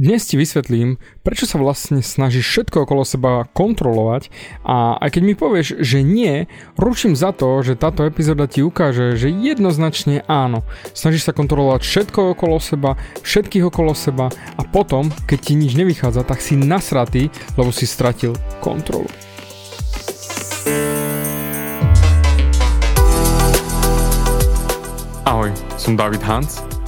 Dnes ti vysvetlím, prečo sa vlastne snažíš všetko okolo seba kontrolovať a aj keď mi povieš, že nie, ručím za to, že táto epizóda ti ukáže, že jednoznačne áno. Snažíš sa kontrolovať všetko okolo seba, všetkých okolo seba a potom, keď ti nič nevychádza, tak si nasratý, lebo si stratil kontrolu. Ahoj, som David Hans.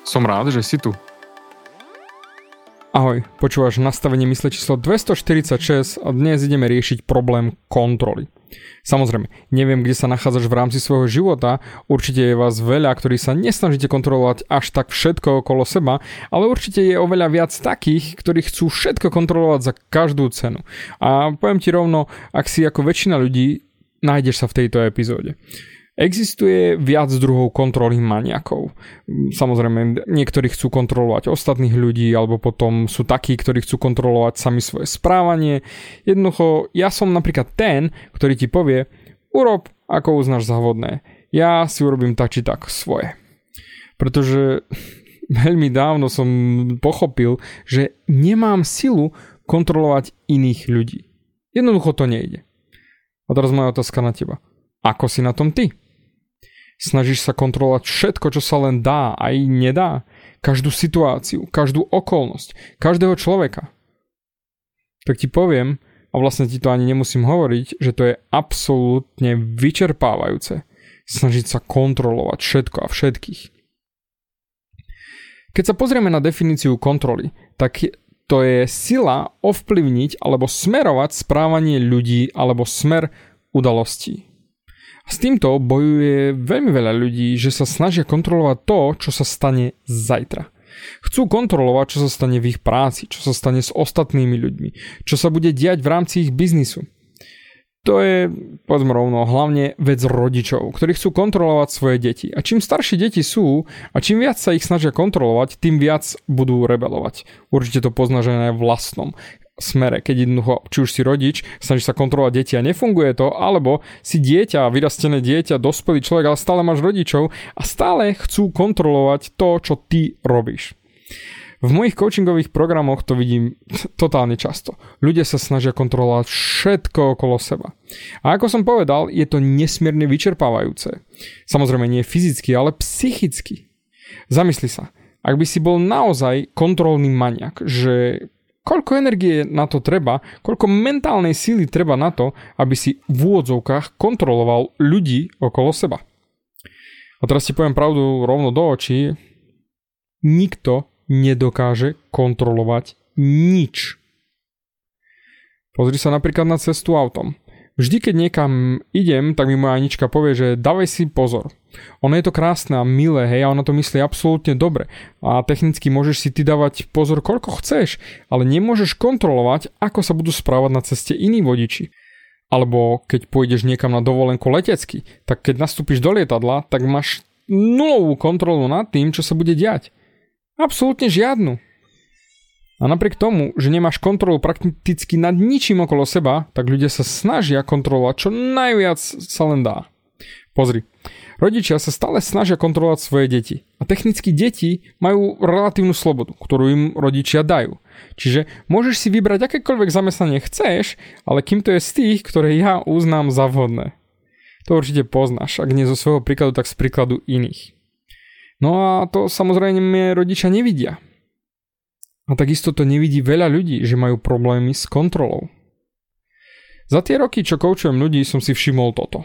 Som rád, že si tu. Ahoj, počúvaš nastavenie mysle číslo 246 a dnes ideme riešiť problém kontroly. Samozrejme, neviem, kde sa nachádzaš v rámci svojho života, určite je vás veľa, ktorí sa nesnažíte kontrolovať až tak všetko okolo seba, ale určite je oveľa viac takých, ktorí chcú všetko kontrolovať za každú cenu. A poviem ti rovno, ak si ako väčšina ľudí, nájdeš sa v tejto epizóde. Existuje viac druhov kontroly maniakov. Samozrejme, niektorí chcú kontrolovať ostatných ľudí, alebo potom sú takí, ktorí chcú kontrolovať sami svoje správanie. Jednoducho, ja som napríklad ten, ktorý ti povie, urob, ako uznáš za vhodné. Ja si urobím tak či tak svoje. Pretože veľmi dávno som pochopil, že nemám silu kontrolovať iných ľudí. Jednoducho to nejde. A teraz moja otázka na teba. Ako si na tom ty? Snažíš sa kontrolovať všetko, čo sa len dá aj nedá. Každú situáciu, každú okolnosť, každého človeka. Tak ti poviem, a vlastne ti to ani nemusím hovoriť, že to je absolútne vyčerpávajúce. Snažiť sa kontrolovať všetko a všetkých. Keď sa pozrieme na definíciu kontroly, tak to je sila ovplyvniť alebo smerovať správanie ľudí alebo smer udalostí. S týmto bojuje veľmi veľa ľudí, že sa snažia kontrolovať to, čo sa stane zajtra. Chcú kontrolovať, čo sa stane v ich práci, čo sa stane s ostatnými ľuďmi, čo sa bude diať v rámci ich biznisu. To je, povedzme rovno, hlavne vec rodičov, ktorí chcú kontrolovať svoje deti. A čím staršie deti sú a čím viac sa ich snažia kontrolovať, tým viac budú rebelovať. Určite to poznáš aj na vlastnom smere, keď jednoducho, či už si rodič, snažíš sa kontrolovať deti a nefunguje to, alebo si dieťa, vyrastené dieťa, dospelý človek, ale stále máš rodičov a stále chcú kontrolovať to, čo ty robíš. V mojich coachingových programoch to vidím totálne často. Ľudia sa snažia kontrolovať všetko okolo seba. A ako som povedal, je to nesmierne vyčerpávajúce. Samozrejme nie fyzicky, ale psychicky. Zamysli sa, ak by si bol naozaj kontrolný maniak, že koľko energie na to treba, koľko mentálnej síly treba na to, aby si v úvodzovkách kontroloval ľudí okolo seba. A teraz ti poviem pravdu rovno do očí. Nikto nedokáže kontrolovať nič. Pozri sa napríklad na cestu autom. Vždy, keď niekam idem, tak mi moja Anička povie, že dávaj si pozor. Ono je to krásne a milé, hej, a ona to myslí absolútne dobre. A technicky môžeš si ty dávať pozor, koľko chceš, ale nemôžeš kontrolovať, ako sa budú správať na ceste iní vodiči. Alebo keď pôjdeš niekam na dovolenku letecky, tak keď nastúpiš do lietadla, tak máš nulovú kontrolu nad tým, čo sa bude diať. Absolútne žiadnu. A napriek tomu, že nemáš kontrolu prakticky nad ničím okolo seba, tak ľudia sa snažia kontrolovať čo najviac sa len dá. Pozri, rodičia sa stále snažia kontrolovať svoje deti. A technicky deti majú relatívnu slobodu, ktorú im rodičia dajú. Čiže môžeš si vybrať akékoľvek zamestnanie chceš, ale kým to je z tých, ktoré ja uznám za vhodné. To určite poznáš, ak nie zo svojho príkladu, tak z príkladu iných. No a to samozrejme rodičia nevidia. A takisto to nevidí veľa ľudí, že majú problémy s kontrolou. Za tie roky, čo koučujem ľudí, som si všimol toto.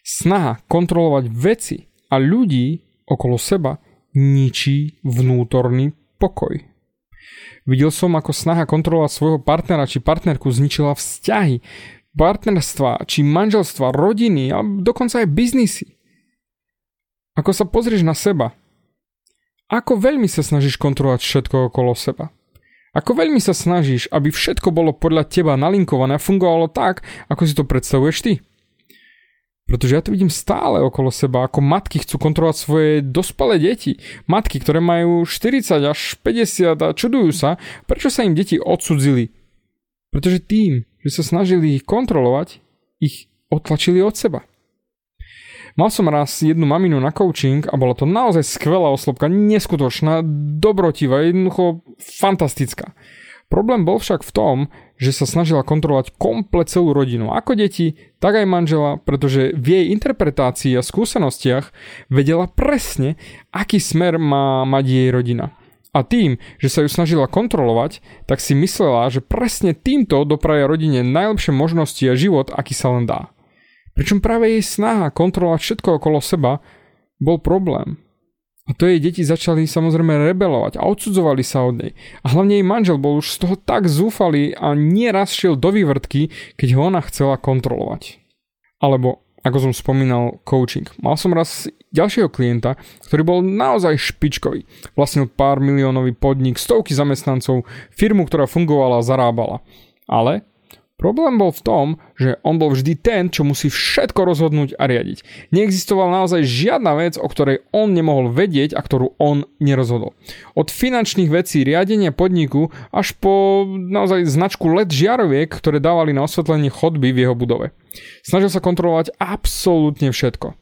Snaha kontrolovať veci a ľudí okolo seba ničí vnútorný pokoj. Videl som, ako snaha kontrolovať svojho partnera či partnerku zničila vzťahy, partnerstva či manželstva, rodiny a dokonca aj biznisy. Ako sa pozrieš na seba, ako veľmi sa snažíš kontrolovať všetko okolo seba. Ako veľmi sa snažíš, aby všetko bolo podľa teba nalinkované a fungovalo tak, ako si to predstavuješ ty. Pretože ja to vidím stále okolo seba, ako matky chcú kontrolovať svoje dospelé deti. Matky, ktoré majú 40 až 50 a čudujú sa, prečo sa im deti odsudzili. Pretože tým, že sa snažili ich kontrolovať, ich odtlačili od seba. Mal som raz jednu maminu na coaching a bola to naozaj skvelá oslobka, neskutočná, dobrotivá, jednoducho fantastická. Problém bol však v tom, že sa snažila kontrolovať komplet celú rodinu, ako deti, tak aj manžela, pretože v jej interpretácii a skúsenostiach vedela presne, aký smer má mať jej rodina. A tým, že sa ju snažila kontrolovať, tak si myslela, že presne týmto dopravia rodine najlepšie možnosti a život, aký sa len dá. Pričom práve jej snaha kontrolovať všetko okolo seba bol problém. A to jej deti začali samozrejme rebelovať a odsudzovali sa od nej. A hlavne jej manžel bol už z toho tak zúfalý a nieraz šiel do vývrtky, keď ho ona chcela kontrolovať. Alebo, ako som spomínal, coaching. Mal som raz ďalšieho klienta, ktorý bol naozaj špičkový. Vlastnil pár miliónový podnik, stovky zamestnancov, firmu, ktorá fungovala a zarábala. Ale problém bol v tom, že on bol vždy ten, čo musí všetko rozhodnúť a riadiť. Neexistovala naozaj žiadna vec, o ktorej on nemohol vedieť a ktorú on nerozhodol. Od finančných vecí, riadenia podniku až po naozaj značku LED žiaroviek, ktoré dávali na osvetlenie chodby v jeho budove. Snažil sa kontrolovať absolútne všetko.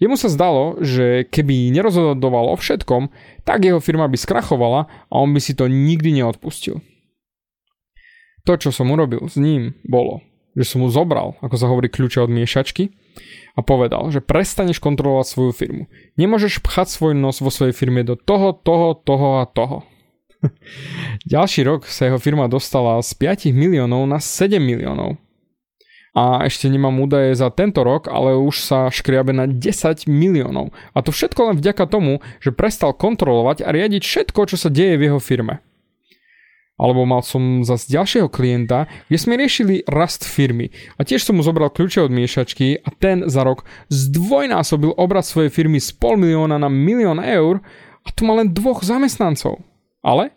Jemu sa zdalo, že keby nerozhodoval o všetkom, tak jeho firma by skrachovala a on by si to nikdy neodpustil. To, čo som urobil s ním, bolo, že som mu zobral, ako sa hovorí, kľúče od miešačky a povedal, že prestaneš kontrolovať svoju firmu. Nemôžeš pchať svoj nos vo svojej firme do toho a toho. Ďalší rok sa jeho firma dostala z 5 miliónov na 7 miliónov. A ešte nemám údaje za tento rok, ale už sa škriabe na 10 miliónov. A to všetko len vďaka tomu, že prestal kontrolovať a riadiť všetko, čo sa deje v jeho firme. Alebo mal som zase ďalšieho klienta, kde sme riešili rast firmy. A tiež som mu zobral kľúče od miešačky a ten za rok zdvojnásobil obrat svojej firmy z 500 000 na 1 000 000 eur a tu mal len 2 zamestnancov. Ale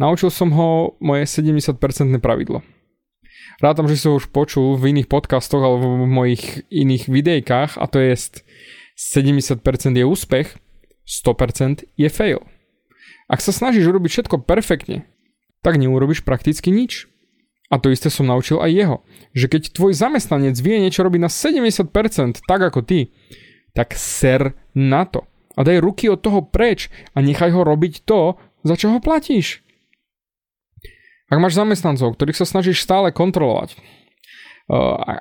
naučil som ho moje 70% pravidlo. Rátam, že som ho už počul v iných podcastoch alebo v mojich iných videjkách, a to je 70% je úspech, 100% je fail. Ak sa snažíš urobiť všetko perfektne, tak neurobiš prakticky nič. A to isté som naučil aj jeho, že keď tvoj zamestnanec vie niečo robiť na 70% tak ako ty, tak ser na to a daj ruky od toho preč a nechaj ho robiť to, za čo ho platíš. Ak máš zamestnancov, ktorých sa snažíš stále kontrolovať,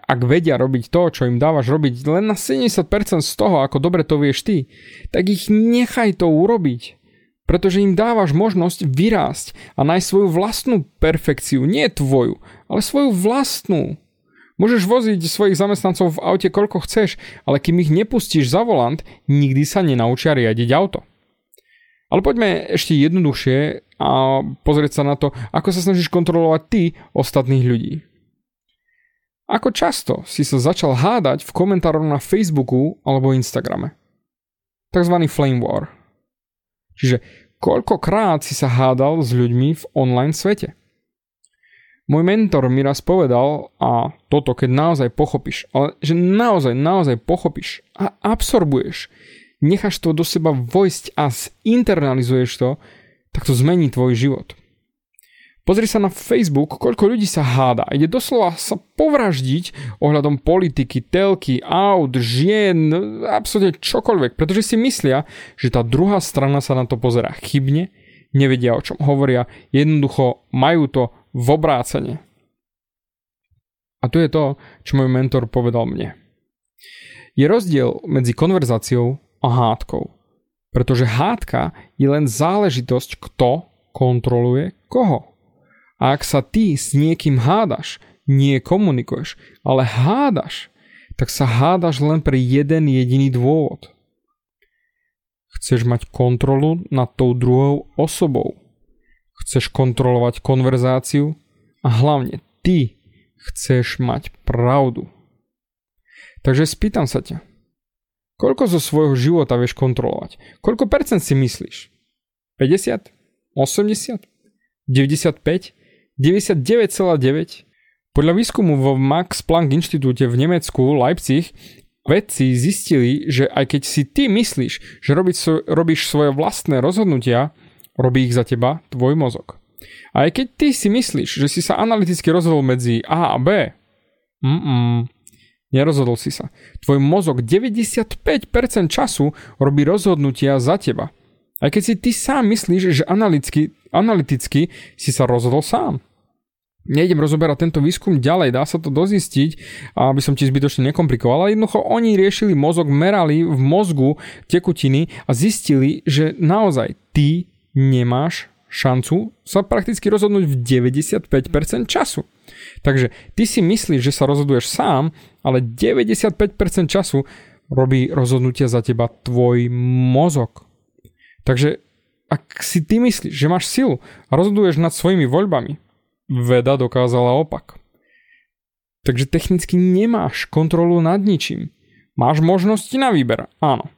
ak vedia robiť to, čo im dávaš robiť len na 70% z toho, ako dobre to vieš ty, tak ich nechaj to urobiť. Pretože im dávaš možnosť vyrásť a nájsť svoju vlastnú perfekciu. Nie tvoju, ale svoju vlastnú. Môžeš voziť svojich zamestnancov v aute koľko chceš, ale kým ich nepustíš za volant, nikdy sa nenaučia riadiť auto. Ale poďme ešte jednoduchšie a pozrieť sa na to, ako sa snažíš kontrolovať ty ostatných ľudí. Ako často si sa začal hádať v komentároch na Facebooku alebo Instagrame. Takzvaný flame war. Čiže koľkokrát si sa hádal s ľuďmi v online svete. Môj mentor mi raz povedal, a toto keď naozaj pochopíš, ale že naozaj pochopíš a absorbuješ, necháš to do seba vojsť a zinternalizuješ to, tak to zmení tvoj život. Pozri sa na Facebook, koľko ľudí sa háda. Ide doslova sa povraždiť ohľadom politiky, telky, aut, žien, absolútne čokoľvek. Pretože si myslia, že tá druhá strana sa na to pozerá chybne, nevedia o čom hovoria, jednoducho majú to v obrácení. A to je to, čo môj mentor povedal mne. Je rozdiel medzi konverzáciou a hádkou. Pretože hádka je len záležitosť, kto kontroluje koho. A ak sa ty s niekým hádaš, nie komunikuješ, ale hádaš, tak sa hádaš len pre jeden jediný dôvod. Chceš mať kontrolu nad tou druhou osobou. Chceš kontrolovať konverzáciu a hlavne ty chceš mať pravdu. Takže spýtam sa ťa, koľko zo svojho života vieš kontrolovať? Koľko percent si myslíš? 50? 80? 95? 99,9? Podľa výskumu v Max Planck inštitúte v Nemecku, Leipzig, vedci zistili, že aj keď si ty myslíš, že robíš svoje vlastné rozhodnutia, robí ich za teba tvoj mozog. A aj keď ty si myslíš, že si sa analyticky rozhodol medzi A a B, nerozhodol si sa. Tvoj mozog 95% času robí rozhodnutia za teba. Aj keď si ty sám myslíš, že analyticky si sa rozhodol sám. Nejdem rozoberať tento výskum ďalej, dá sa to dozistiť, aby som ti zbytočne nekomplikoval, ale jednoducho oni riešili mozog, merali v mozgu tekutiny a zistili, že naozaj ty nemáš šancu sa prakticky rozhodnúť v 95% času. Takže ty si myslíš, že sa rozhoduješ sám, ale 95% času robí rozhodnutia za teba tvoj mozog. Takže ak si ty myslíš, že máš silu a rozhoduješ nad svojimi voľbami, veda dokázala opak. Takže technicky nemáš kontrolu nad ničím. Máš možnosti na výber, áno.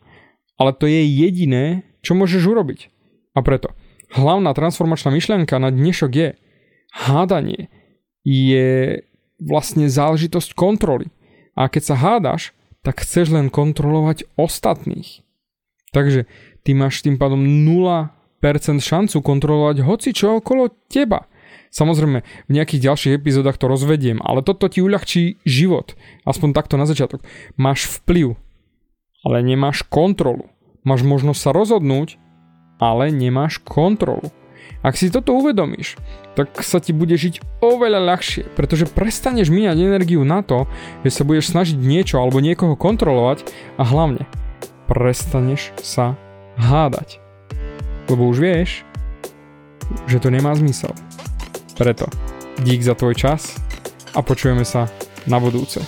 Ale to je jediné, čo môžeš urobiť. A preto hlavná transformačná myšlienka na dnešok je: hádanie je vlastne záležitosť kontroly. A keď sa hádaš, tak chceš len kontrolovať ostatných. Takže ty máš tým pádom 0% šancu kontrolovať hocičo okolo teba. Samozrejme, v nejakých ďalších epizódach to rozvediem, ale toto ti uľahčí život. Aspoň takto na začiatok. Máš vplyv, ale nemáš kontrolu. Máš možnosť sa rozhodnúť, ale nemáš kontrolu. Ak si toto uvedomíš, tak sa ti bude žiť oveľa ľahšie, pretože prestaneš míňať energiu na to, že sa budeš snažiť niečo alebo niekoho kontrolovať a hlavne prestaneš sa hádať. Lebo už vieš, že to nemá zmysel. Preto dík za tvoj čas a počujeme sa na budúce.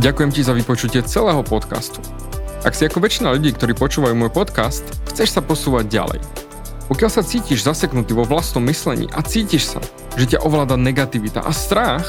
Ďakujem ti za vypočutie celého podcastu. Ak si ako väčšina ľudí, ktorí počúvajú môj podcast, chceš sa posúvať ďalej. Pokiaľ sa cítiš zaseknutý vo vlastnom myslení a cítiš sa, že ťa ovláda negativita a strach,